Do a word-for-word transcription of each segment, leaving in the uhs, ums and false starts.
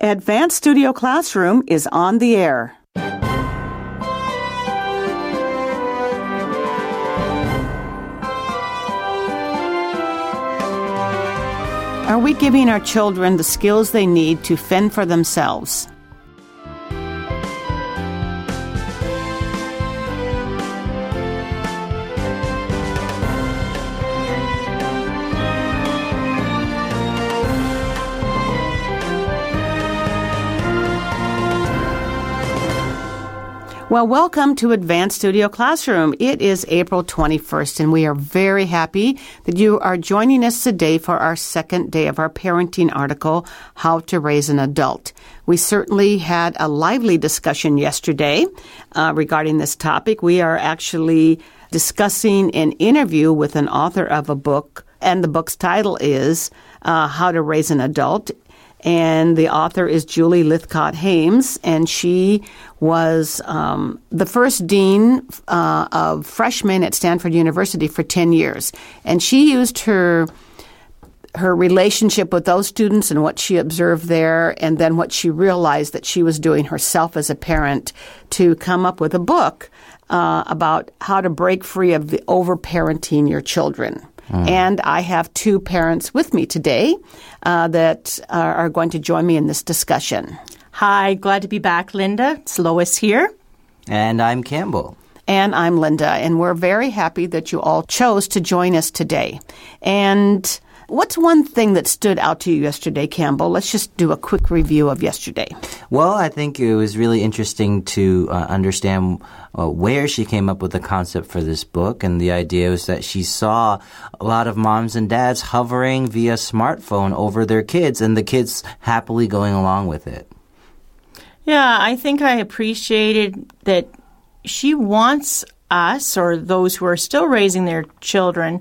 Advanced Studio Classroom is on the air. Are we giving our children the skills they need to fend for themselves? Well, welcome to Advanced Studio Classroom. It is April twenty-first, and we are very happy that you are joining us today for our second day of our parenting article, How to Raise an Adult. We certainly had a lively discussion yesterday uh, regarding this topic. We are actually discussing an interview with an author of a book, and the book's title is uh, How to Raise an Adult. And the author is Julie Lithcott Hames, and she was um, the first dean uh, of freshmen at Stanford University for ten years. And she used her her relationship with those students and what she observed there, and then what she realized that she was doing herself as a parent, to come up with a book uh, about how to break free of the overparenting your children. Mm. And I have two parents with me today uh, that are, are going to join me in this discussion. Hi, glad to be back, Linda. It's Lois here. And I'm Campbell. And I'm Linda. And we're very happy that you all chose to join us today. And what's one thing that stood out to you yesterday, Campbell? Let's just do a quick review of yesterday. Well, I think it was really interesting to uh, understand uh, where she came up with the concept for this book. And the idea was that she saw a lot of moms and dads hovering via smartphone over their kids, and the kids happily going along with it. Yeah, I think I appreciated that she wants us, or those who are still raising their children,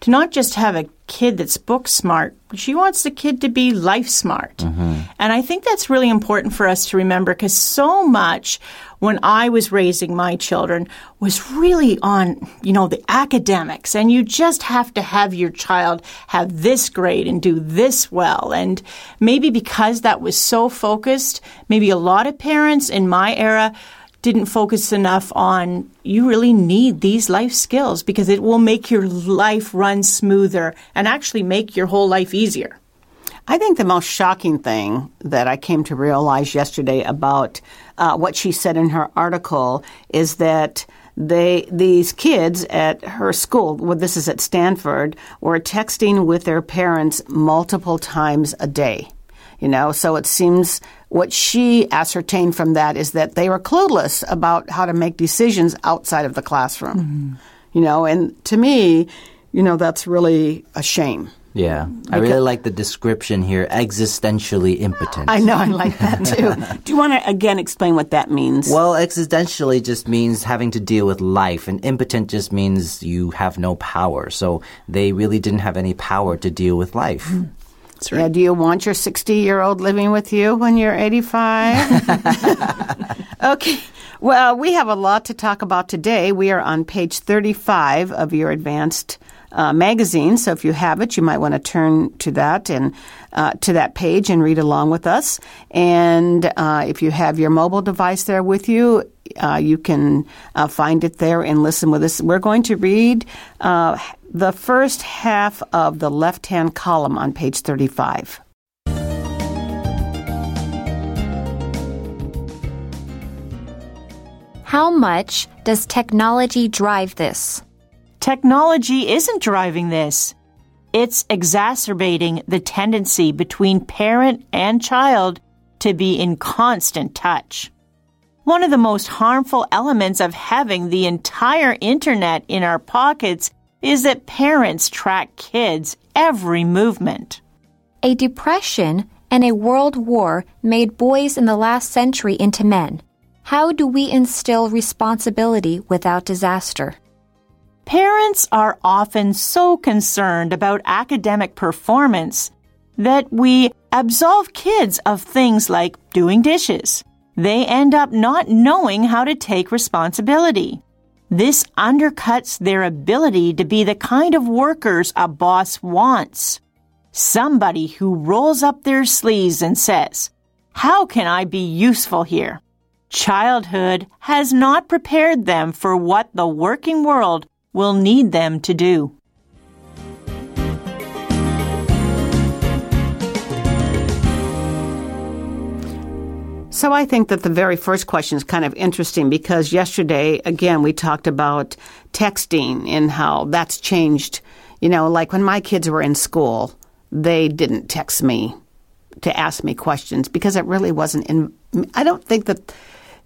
to not just have a kid that's book smart. She wants the kid to be life smart. Mm-hmm. And I think that's really important for us to remember, because so much when I was raising my children was really on, you know, the academics. And you just have to have your child have this grade and do this well. And maybe because that was so focused, maybe a lot of parents in my era didn't focus enough on, you really need these life skills because it will make your life run smoother and actually make your whole life easier. I think the most shocking thing that I came to realize yesterday about uh, what she said in her article is that They these kids at her school, well, this is at Stanford, were texting with their parents multiple times a day. You know, so it seems what she ascertained from that is that they were clueless about how to make decisions outside of the classroom. Mm-hmm. You know, and to me, you know, that's really a shame. Yeah. I really like the description here, existentially impotent. I know. I like that, too. Do you want to, again, explain what that means? Well, existentially just means having to deal with life, and impotent just means you have no power. So they really didn't have any power to deal with life. Mm-hmm. That's right. Yeah, do you want your sixty-year-old living with you when you're eighty-five? Okay. Well, we have a lot to talk about today. We are on page thirty-five of your advanced Uh, magazine, so if you have it, you might want to turn to that and uh, to that page and read along with us. And uh, if you have your mobile device there with you, uh, you can uh, find it there and listen with us. We're going to read uh, the first half of the left-hand column on page thirty-five. How much does technology drive this? Technology isn't driving this. It's exacerbating the tendency between parent and child to be in constant touch. One of the most harmful elements of having the entire internet in our pockets is that parents track kids' every movement. A depression and a world war made boys in the last century into men. How do we instill responsibility without disaster? Parents are often so concerned about academic performance that we absolve kids of things like doing dishes. They end up not knowing how to take responsibility. This undercuts their ability to be the kind of workers a boss wants. Somebody who rolls up their sleeves and says, How can I be useful here? Childhood has not prepared them for what the working world will need them to do. So I think that the very first question is kind of interesting because yesterday, again, we talked about texting and how that's changed. You know, like when my kids were in school, they didn't text me to ask me questions because it really wasn't in – I don't think that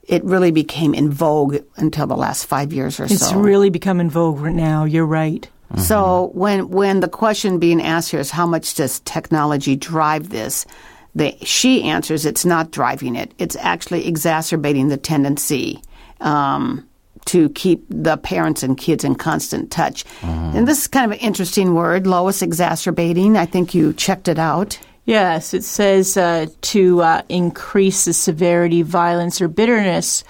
it really became in vogue until the last five years or it's so. It's really become in vogue right now. You're right. Mm-hmm. So when, when the question being asked here is how much does technology drive this – The, she answers it's not driving it. It's actually exacerbating the tendency um, to keep the parents and kids in constant touch. Mm. And this is kind of an interesting word, Lois, exacerbating. I think you checked it out. Yes, it says uh, to uh, increase the severity, violence, or bitterness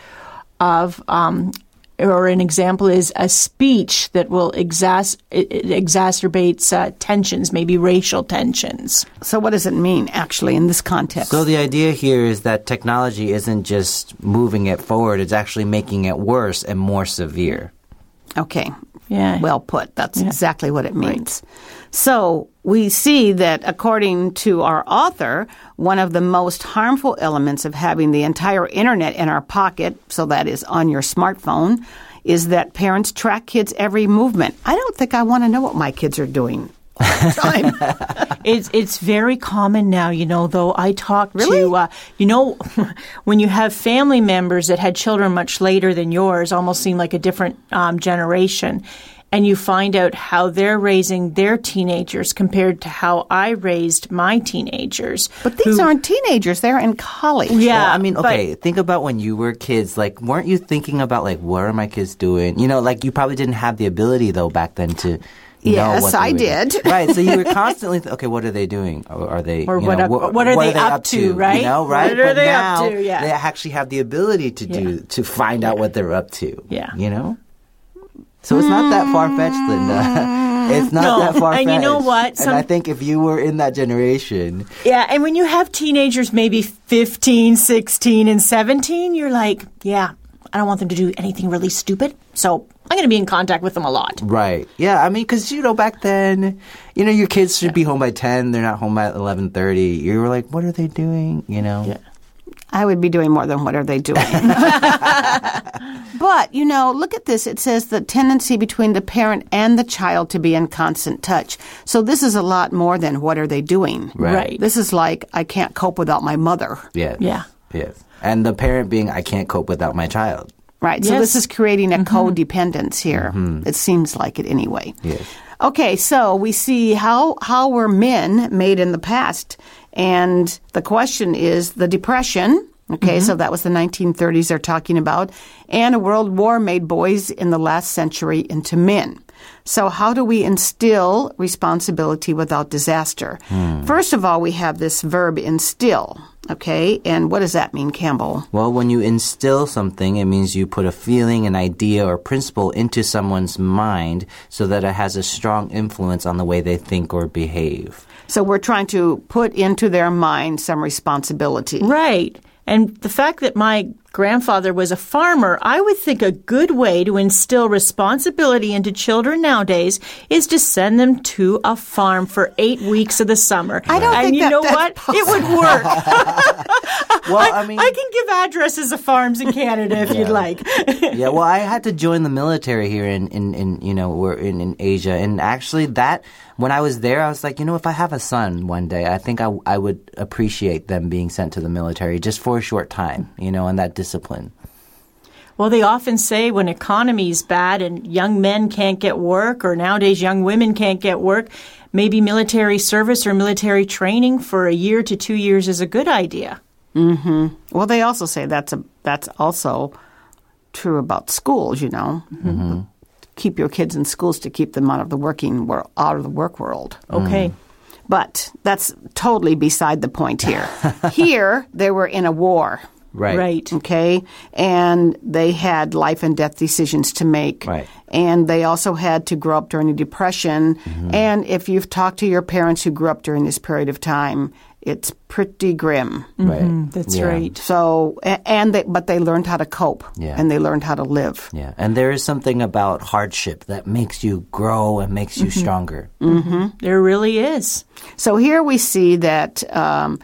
of, um, or an example is a speech that will exas- it, it exacerbates uh, tensions, maybe racial tensions. So what does it mean, actually, in this context? So the idea here is that technology isn't just moving it forward. It's actually making it worse and more severe. Okay. Yeah. Well put. That's yeah. exactly what it means. Right. So we see that, according to our author, one of the most harmful elements of having the entire Internet in our pocket, so that is on your smartphone, is that parents track kids' every movement. I don't think I want to know what my kids are doing all the time. it's, it's very common now, you know, though. I talk really? to, uh, you know, when you have family members that had children much later than yours, almost seem like a different um, generation. And you find out how they're raising their teenagers compared to how I raised my teenagers. But these who, aren't teenagers. They're in college. Yeah. Well, I mean, okay, but, think about when you were kids. Like, weren't you thinking about, like, what are my kids doing? You know, like, you probably didn't have the ability, though, back then to... Yes, I did. Doing. Right, so you were constantly, th- okay, what are they doing? Or are they, or you what, know, up, what, what are what they, are they up, up to, right? You know, right? What are but they now, up to, yeah. They actually have the ability to do, yeah. to find yeah. out what they're up to, yeah. you know? So it's not that far-fetched, Linda. It's not no. that far-fetched. And you know what? Some... And I think if you were in that generation. Yeah, and when you have teenagers maybe fifteen, sixteen, and seventeen, you're like, yeah, I don't want them to do anything really stupid, so I'm going to be in contact with them a lot. Right. Yeah, I mean, because, you know, back then, you know, your kids should yeah. be home by ten. They're not home by eleven thirty. You were like, what are they doing, you know? Yeah. I would be doing more than what are they doing. But, you know, look at this. It says the tendency between the parent and the child to be in constant touch. So this is a lot more than what are they doing. Right. right. This is like, I can't cope without my mother. Yes. Yeah. Yes. And the parent being, I can't cope without my child. Right. Yes. So this is creating a mm-hmm. codependence here. Mm-hmm. It seems like it anyway. Yes. Okay. So we see how, how were men made in the past? And the question is the Depression. Okay. Mm-hmm. So that was the nineteen thirties they're talking about. And a world war made boys in the last century into men. So how do we instill responsibility without disaster? Hmm. First of all, we have this verb instill, okay? And what does that mean, Campbell? Well, when you instill something, it means you put a feeling, an idea, or principle into someone's mind so that it has a strong influence on the way they think or behave. So we're trying to put into their mind some responsibility. Right. And the fact that my grandfather was a farmer, I would think a good way to instill responsibility into children nowadays is to send them to a farm for eight weeks of the summer. I don't and think you that, know that's what? Possible. It would work. Well, I, I mean, I can give addresses of farms in Canada if yeah. you'd like. Yeah, well, I had to join the military here in, in, in you know, we're in, in Asia, and actually that. When I was there, I was like, you know, if I have a son one day, I think I, I would appreciate them being sent to the military just for a short time, you know, and that discipline. Well, they often say when economy is bad and young men can't get work or nowadays young women can't get work, maybe military service or military training for a year to two years is a good idea. Mm-hmm. Well, they also say that's a, that's also true about schools, you know. Mm-hmm. Keep your kids in schools to keep them out of the working world, out of the work world. Okay. Mm. But that's totally beside the point here. Here, they were in a war. Right. Right. Okay. And they had life and death decisions to make. Right. And they also had to grow up during the Depression. Mm-hmm. And if you've talked to your parents who grew up during this period of time, it's pretty grim. Mm-hmm. Right. That's yeah. right. So, and they, but they learned how to cope yeah. and they learned how to live. Yeah. And there is something about hardship that makes you grow and makes mm-hmm. you stronger. Mm-hmm. There really is. So here we see that um,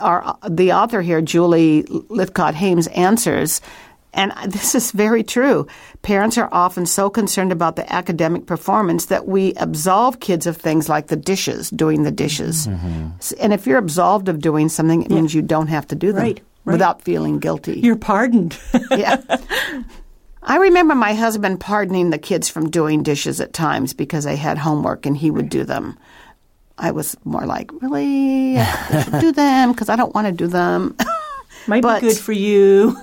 our the author here, Julie Lithcott Hames, answers. And this is very true. Parents are often so concerned about the academic performance that we absolve kids of things like the dishes, doing the dishes. Mm-hmm. And if you're absolved of doing something, it yeah. means you don't have to do them right, right. without feeling guilty. You're pardoned. yeah. I remember my husband pardoning the kids from doing dishes at times because they had homework and he would right. do them. I was more like, really? I should do them because I don't want to do them. Might but, be good for you.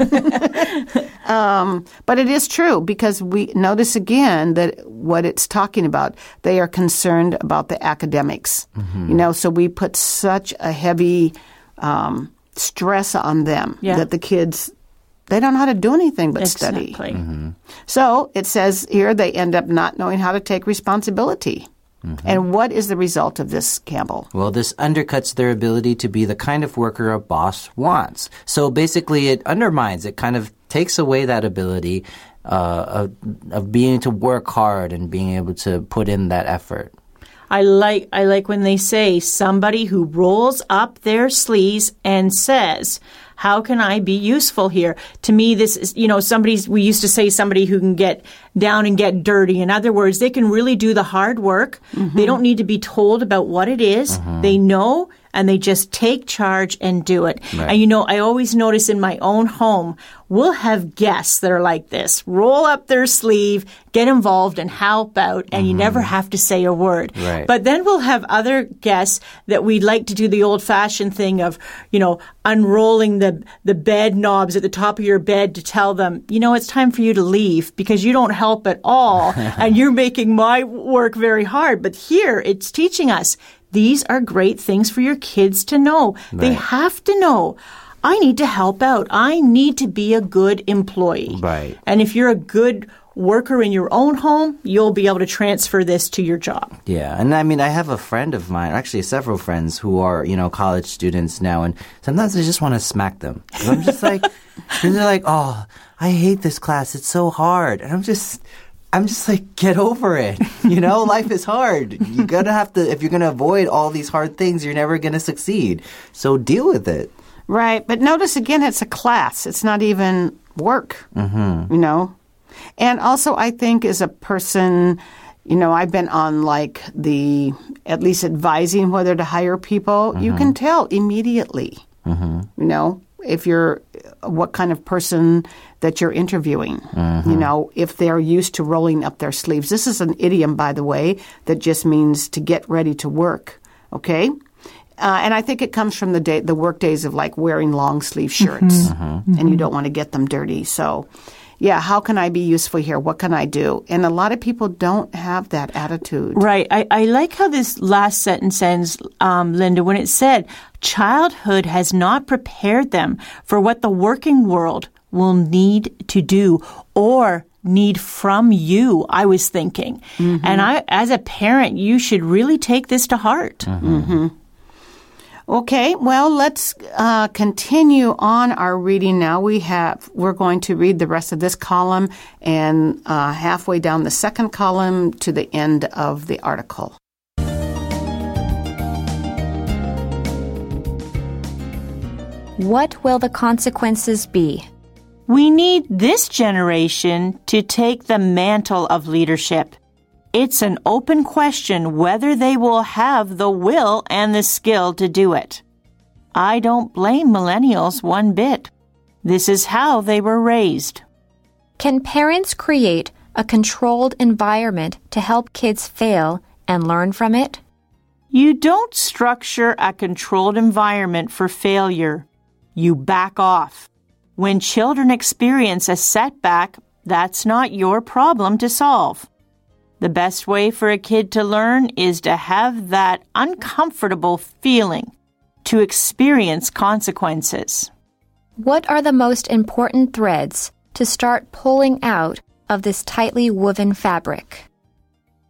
um, but it is true because we notice again that what it's talking about, they are concerned about the academics. Mm-hmm. You know, so we put such a heavy um, stress on them yeah. that the kids, they don't know how to do anything but exactly. study. Mm-hmm. So it says here they end up not knowing how to take responsibility. Mm-hmm. And what is the result of this, Campbell? Well, this undercuts their ability to be the kind of worker a boss wants. So basically it undermines, it kind of takes away that ability uh, of, of being to work hard and being able to put in that effort. I like I like when they say somebody who rolls up their sleeves and says, how can I be useful here? To me, this is, you know, somebody's, we used to say somebody who can get down and get dirty. In other words, they can really do the hard work. Mm-hmm. They don't need to be told about what it is. Mm-hmm. They know and they just take charge and do it. Right. And, you know, I always notice in my own home, we'll have guests that are like this, roll up their sleeve, get involved and help out, and mm-hmm. you never have to say a word. Right. But then we'll have other guests that we'd like to do the old-fashioned thing of, you know, unrolling the, the bed knobs at the top of your bed to tell them, you know, it's time for you to leave because you don't help at all, and you're making my work very hard. But here, it's teaching us. These are great things for your kids to know. Right. They have to know, I need to help out. I need to be a good employee. Right. And if you're a good worker in your own home, you'll be able to transfer this to your job. Yeah. And I mean, I have a friend of mine, actually several friends who are, you know, college students now. And sometimes I just want to smack them. I'm just like, and they're like, oh, I hate this class. It's so hard. And I'm just... I'm just like, get over it. You know, life is hard. You're going to have to, if you're going to avoid all these hard things, you're never going to succeed. So deal with it. Right. But notice again, it's a class. It's not even work, mm-hmm. you know. And also I think as a person, you know, I've been on like the, at least advising whether to hire people. Mm-hmm. You can tell immediately, mm-hmm. you know. If you're what kind of person that you're interviewing, mm-hmm. you know, if they're used to rolling up their sleeves. This is an idiom, by the way, that just means to get ready to work. Okay. Uh, and I think it comes from the day, the work days of like wearing long sleeve shirts mm-hmm. Mm-hmm. and you don't want to get them dirty. So, yeah, how can I be useful here? What can I do? And a lot of people don't have that attitude. Right. I, I like how this last sentence ends, um, Linda, when it said, childhood has not prepared them for what the working world will need to do or need from you, I was thinking. Mm-hmm. And I, as a parent, you should really take this to heart. Mm-hmm. Mm-hmm. Okay, well, let's uh, continue on our reading now. We have, we're going to read the rest of this column and uh, halfway down the second column to the end of the article. What will the consequences be? We need this generation to take the mantle of leadership. It's an open question whether they will have the will and the skill to do it. I don't blame millennials one bit. This is how they were raised. Can parents create a controlled environment to help kids fail and learn from it? You don't structure a controlled environment for failure. You back off. When children experience a setback, that's not your problem to solve. The best way for a kid to learn is to have that uncomfortable feeling, to experience consequences. What are the most important threads to start pulling out of this tightly woven fabric?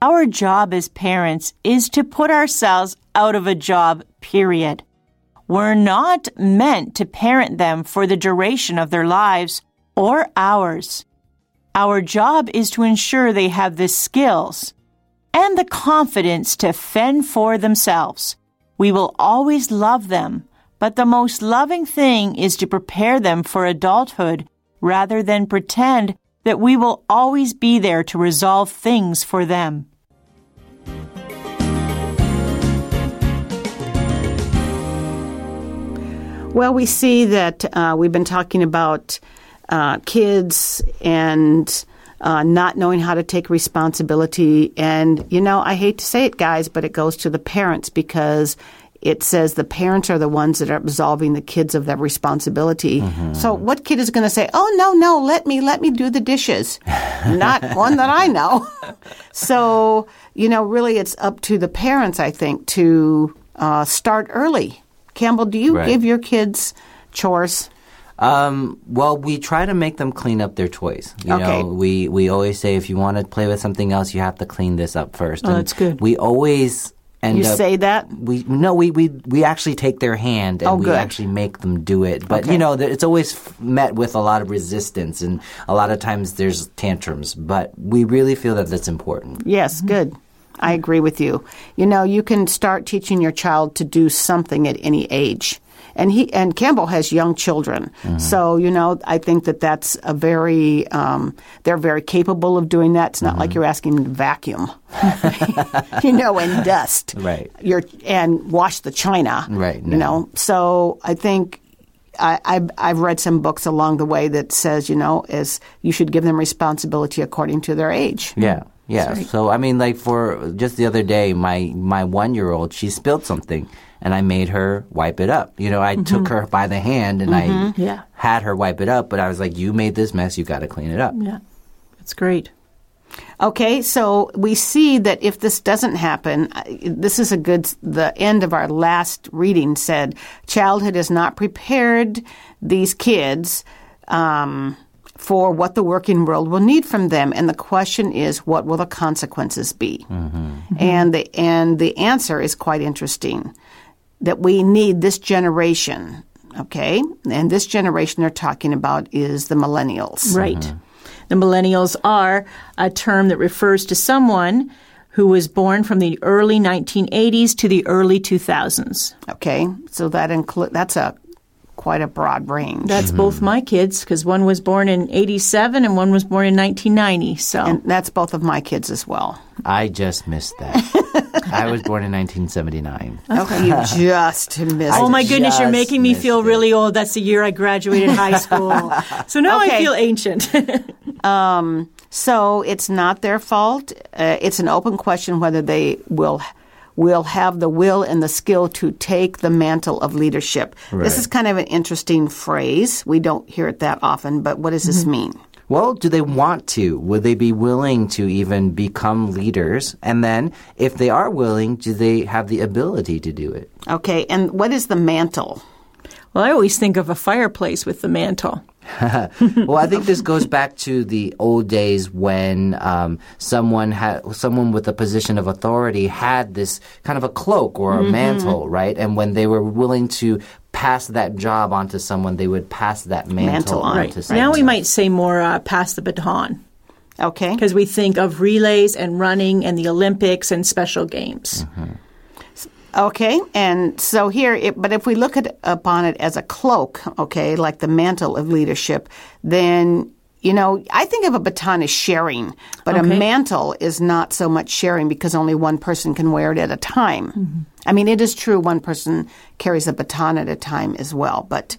Our job as parents is to put ourselves out of a job, period. were not meant to parent them for the duration of their lives or ours. Our job is to ensure they have the skills and the confidence to fend for themselves. We will always love them, but the most loving thing is to prepare them for adulthood rather than pretend that we will always be there to resolve things for them.Well, we see that uh, we've been talking about uh, kids and uh, not knowing how to take responsibility. And, you know, I hate to say it, guys, but it goes to the parents because it says the parents are the ones that are absolving the kids of their responsibility. Mm-hmm. So what kid is going to say, oh, no, no, let me, let me do the dishes? Not one that I know. So, you know, really it's up to the parents, I think, to uh, start early.Campbell, do you right. give your kids chores? Um, well, we try to make them clean up their toys. You okay. know, we, we always say if you want to play with something else, you have to clean this up first. Oh, and that's good. We always end you up... You say that? We, no, we, we, we actually take their hand and oh, we actually make them do it. But, okay. you know, it's always met with a lot of resistance and a lot of times there's tantrums. But we really feel that that's important. Yes, mm-hmm. good.I agree with you. You know, you can start teaching your child to do something at any age. And he and Campbell has young children. Mm-hmm. So, you know, I think that that's a very um, – they're very capable of doing that. It's not mm-hmm. like you're asking them to vacuum, you know, and dust. Right. You're, and wash the china. Right. No. You know. So I think I, I've, I've read some books along the way that says, you know, is you should give them responsibility according to their age. Yeah.Yeah, right. So I mean, like for just the other day, my, my one-year-old, she spilled something, and I made her wipe it up. You know, I mm-hmm. took her by the hand, and mm-hmm. I yeah. had her wipe it up, but I was like, you made this mess, you got to clean it up. Yeah, that's great. Okay, so we see that if this doesn't happen, this is a good, the end of our last reading said, childhood has not prepared these kids, um...for what the working world will need from them. And the question is, what will the consequences be? Mm-hmm. And the and the answer is quite interesting, that we need this generation, okay? And this generation they're talking about is the millennials. Right. Mm-hmm. The millennials are a term that refers to someone who was born from the early nineteen eighties to the early two thousands. Okay, so that inclu- that's a...quite a broad range. That's mm-hmm. both my kids, because one was born in eighty-seven and one was born in nineteen ninety. So. And that's both of my kids as well. I just missed that. I was born in nineteen seventy-nine. Okay, you just missed it. Oh, my goodness, you're making me feel really old. That's the year I graduated high school. So now okay. I feel ancient. um, so it's not their fault. Uh, it's an open question whether they will...will have the will and the skill to take the mantle of leadership. Right. This is kind of an interesting phrase. We don't hear it that often, but what does mm-hmm. this mean? Well, do they want to? Would they be willing to even become leaders? And then if they are willing, do they have the ability to do it? Okay, and what is the mantle? Well, I always think of a fireplace with the mantle.Well, I think this goes back to the old days when um, someone ha- someone with a position of authority had this kind of a cloak or a mm-hmm. mantle, right? And when they were willing to pass that job onto someone, they would pass that mantle, mantle on. Right. onto someone. Now we might say more uh, pass the baton. Okay. Because we think of relays and running and the Olympics and special games. Mm-hmm.Okay, and so here, it, but if we look at, upon it as a cloak, okay, like the mantle of leadership, then, you know, I think of a baton as sharing, but okay. a mantle is not so much sharing because only one person can wear it at a time. Mm-hmm. I mean, it is true one person carries a baton at a time as well, but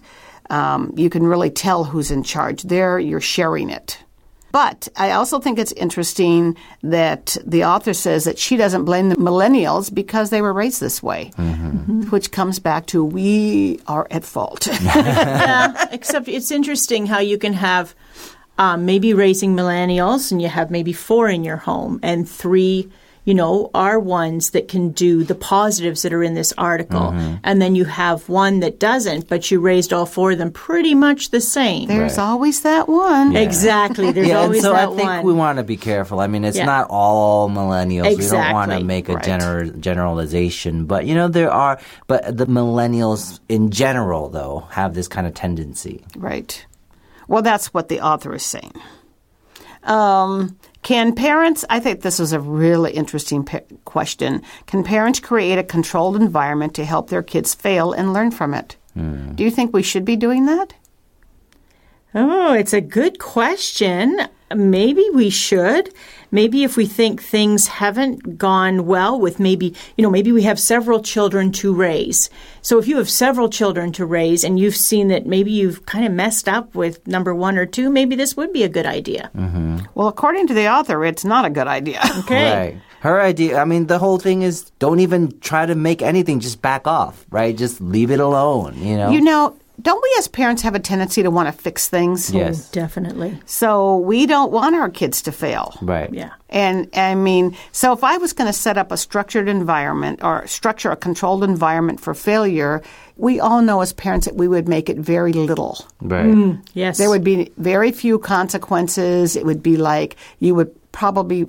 um, you can really tell who's in charge. There, you're sharing it.But I also think it's interesting that the author says that she doesn't blame the millennials because they were raised this way, mm-hmm. which comes back to we are at fault. Yeah, except it's interesting how you can have um, maybe raising millennials and you have maybe four in your home and three you know, are ones that can do the positives that are in this article. Mm-hmm. And then you have one that doesn't, but you raised all four of them pretty much the same. There's right. always that one. Yeah. Exactly. There's yeah, always that one. And so I think one. we want to be careful. I mean, it's yeah. not all millennials. Exactly. We don't want to make a right. general generalization. But, you know, there are – but the millennials in general, though, have this kind of tendency. Right. Well, that's what the author is saying. Um, can parents – I think this is a really interesting pa- question. Can parents create a controlled environment to help their kids fail and learn from it? Mm. Do you think we should be doing that? Oh, it's a good question. Maybe we should. Maybe if we think things haven't gone well with maybe, you know, maybe we have several children to raise. So if you have several children to raise and you've seen that maybe you've kind of messed up with number one or two, maybe this would be a good idea. Mm-hmm. Well, according to the author, it's not a good idea. Okay. Right. Her idea, I mean, the whole thing is don't even try to make anything. Just back off, right? Just leave it alone, you know? You know. Don't we as parents have a tendency to want to fix things? Yes. Oh, definitely. So we don't want our kids to fail. Right. Yeah. And I mean, so if I was going to set up a structured environment or structure a controlled environment for failure, we all know as parents that we would make it very little. Right. Mm, yes. There would be very few consequences. It would be like you would probably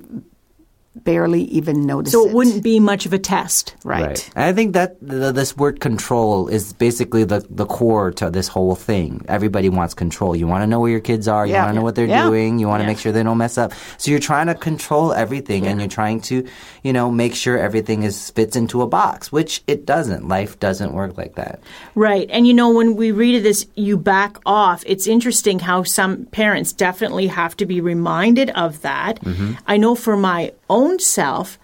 barely even notice it. So it wouldn't be much of a test. Right. right. And I think that th- this word control is basically the, the core to this whole thing. Everybody wants control. You want to know where your kids are. You yeah. want to know what they're yeah. doing. You want to yeah. make sure they don't mess up. So you're trying to control everything yeah. and you're trying to, you know, make sure everything is fits into a box, which it doesn't. Life doesn't work like that. Right. And, you know, when we read this, you back off. It's interesting how some parents definitely have to be reminded of that. Mm-hmm. I know for my own self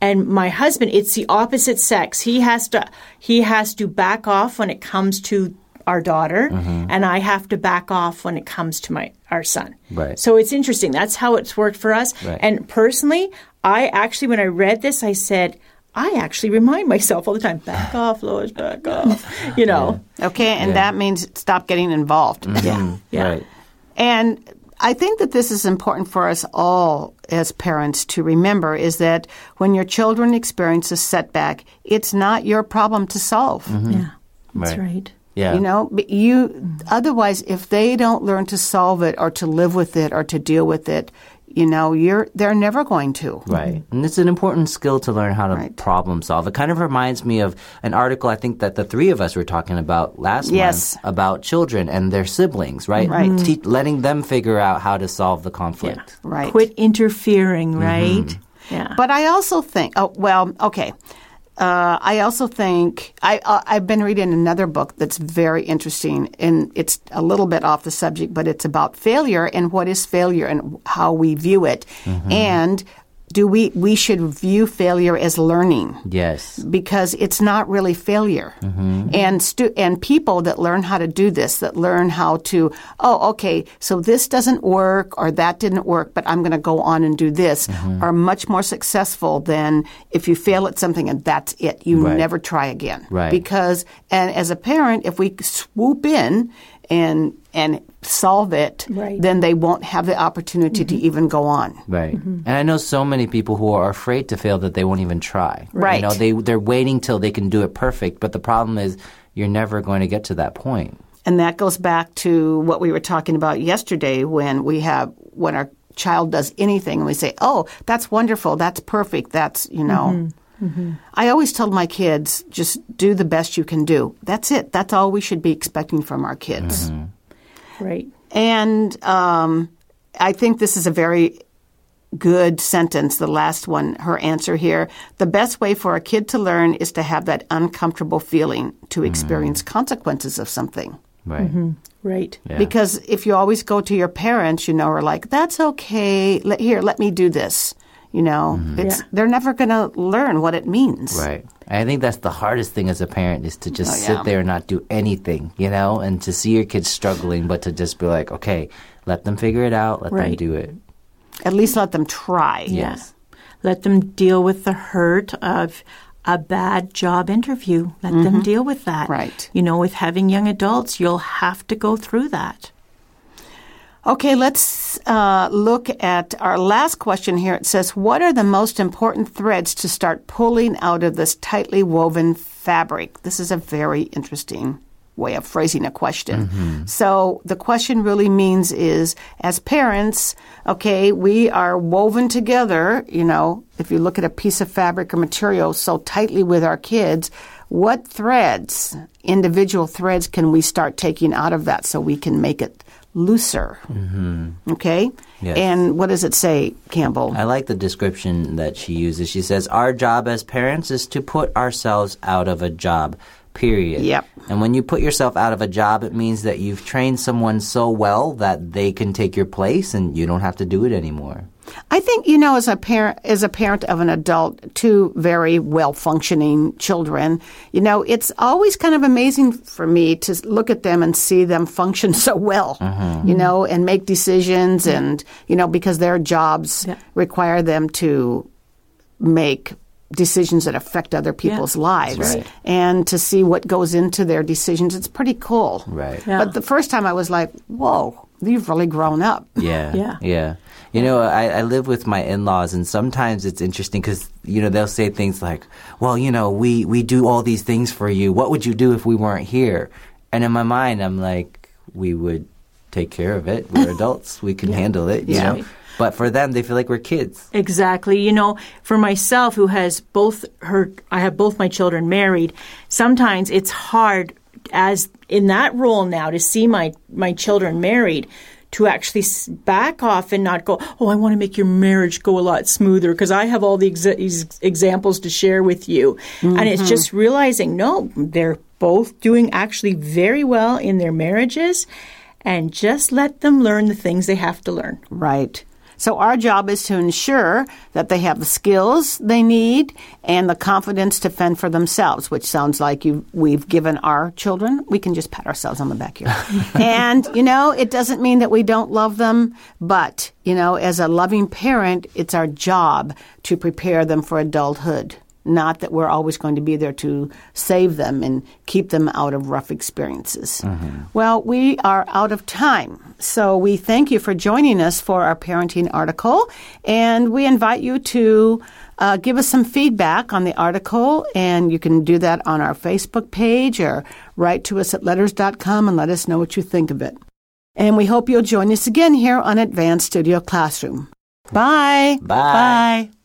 and my husband, it's the opposite sex. He has to he has to back off when it comes to our daughter, mm-hmm. and I have to back off when it comes to my our son. Right. So it's interesting. That's how it's worked for us. Right. And personally, I actually, when I read this, I said, I actually remind myself all the time, back off, Lois, back off. You know. Yeah. Okay, and yeah. that means stop getting involved. Mm-hmm. Yeah. yeah. Right. And I think that this is important for us all as parents to remember is that when your children experience a setback, it's not your problem to solve. Mm-hmm. Yeah, that's right. right. Yeah. You know, but you otherwise, if they don't learn to solve it or to live with it or to deal with it, you know, you're they're never going to. Right. And it's an important skill to learn how to right. problem solve. It kind of reminds me of an article I think that the three of us were talking about last yes. month about children and their siblings, right? Right. Mm-hmm. Te- letting them figure out how to solve the conflict. Yeah. Right. Quit interfering, right? Mm-hmm. Yeah. But I also think, oh, well, okay. Uh, I also think I, uh, I've been reading another book that's very interesting, and it's a little bit off the subject, but it's about failure and what is failure and how we view it. Mm-hmm. And do we we should view failure as learning. Yes. Because it's not really failure. Mm-hmm. And stu- and people that learn how to do this, that learn how to, oh, okay, so this doesn't work or that didn't work, but I'm going to go on and do this, mm-hmm. are much more successful than if you fail at something and that's it. You right. never try again. Right. Because, and as a parent, if we swoop in and and solve it, right. then they won't have the opportunity mm-hmm. to even go on. Right. Mm-hmm. And I know so many people who are afraid to fail that they won't even try. Right. You know, they, they're waiting till they can do it perfect, but the problem is you're never going to get to that point. And that goes back to what we were talking about yesterday when we have when our child does anything and we say, oh, that's wonderful, that's perfect, that's, you know. Mm-hmm. Mm-hmm. I always tell my kids, just do the best you can do. That's it. That's all we should be expecting from our kids. Mm-hmm. Right. And um, I think this is a very good sentence, the last one, her answer here. The best way for a kid to learn is to have that uncomfortable feeling to experience mm-hmm. consequences of something. Right. Mm-hmm. Right. Yeah. Because if you always go to your parents, you know, are like, that's okay. Let, here, let me do this. You know, mm-hmm. it's, yeah. they're never going to learn what it means. Right. I think that's the hardest thing as a parent is to just oh, yeah. sit there and not do anything, you know, and to see your kids struggling, but to just be like, okay, let them figure it out. Let right. them do it. At least let them try. Yes. Yeah. Let them deal with the hurt of a bad job interview. Let mm-hmm. them deal with that. Right. You know, with having young adults, you'll have to go through that. Okay, let's uh, look at our last question here. It says, what are the most important threads to start pulling out of this tightly woven fabric? This is a very interesting way of phrasing a question. Mm-hmm. So the question really means is, as parents, okay, we are woven together, you know, if you look at a piece of fabric or material so tightly with our kids, what threads, individual threads, can we start taking out of that so we can make it looser? Mm-hmm. Okay? Yes. And what does it say, Campbell? I like the description that she uses. She says, our job as parents is to put ourselves out of a job. Period. Yep. And when you put yourself out of a job, it means that you've trained someone so well that they can take your place and you don't have to do it anymore. I think, you know, as a parent, as a parent of an adult, two very well-functioning children, you know, it's always kind of amazing for me to look at them and see them function so well, mm-hmm. you know, and make decisions mm-hmm. and, you know, because their jobs yeah. require them to make decisions that affect other people's yeah. lives right. and to see what goes into their decisions. It's pretty cool. Right. Yeah. But the first time I was like, whoa, you've really grown up. Yeah. Yeah. Yeah. You know, I, I live with my in-laws, and sometimes it's interesting because, you know, they'll say things like, well, you know, we, we do all these things for you. What would you do if we weren't here? And in my mind, I'm like, we would take care of it. We're adults. We can yeah. handle it, you yeah. know. But for them, they feel like we're kids. Exactly. You know, for myself, who has both her, I have both my children married, sometimes it's hard as in that role now to see my, my children married to actually back off and not go, oh, I want to make your marriage go a lot smoother because I have all the ex- examples to share with you. Mm-hmm. And it's just realizing, no, they're both doing actually very well in their marriages and just let them learn the things they have to learn. Right. So our job is to ensure that they have the skills they need and the confidence to fend for themselves, which sounds like you, we've given our children. We can just pat ourselves on the back here. And, you know, it doesn't mean that we don't love them, but, you know, as a loving parent, it's our job to prepare them for adulthood, not that we're always going to be there to save them and keep them out of rough experiences. Mm-hmm. Well, we are out of time. So we thank you for joining us for our parenting article. And we invite you to uh, give us some feedback on the article. And you can do that on our Facebook page or write to us at letters dot com and let us know what you think of it. And we hope you'll join us again here on Advanced Studio Classroom. Bye. Bye. Bye.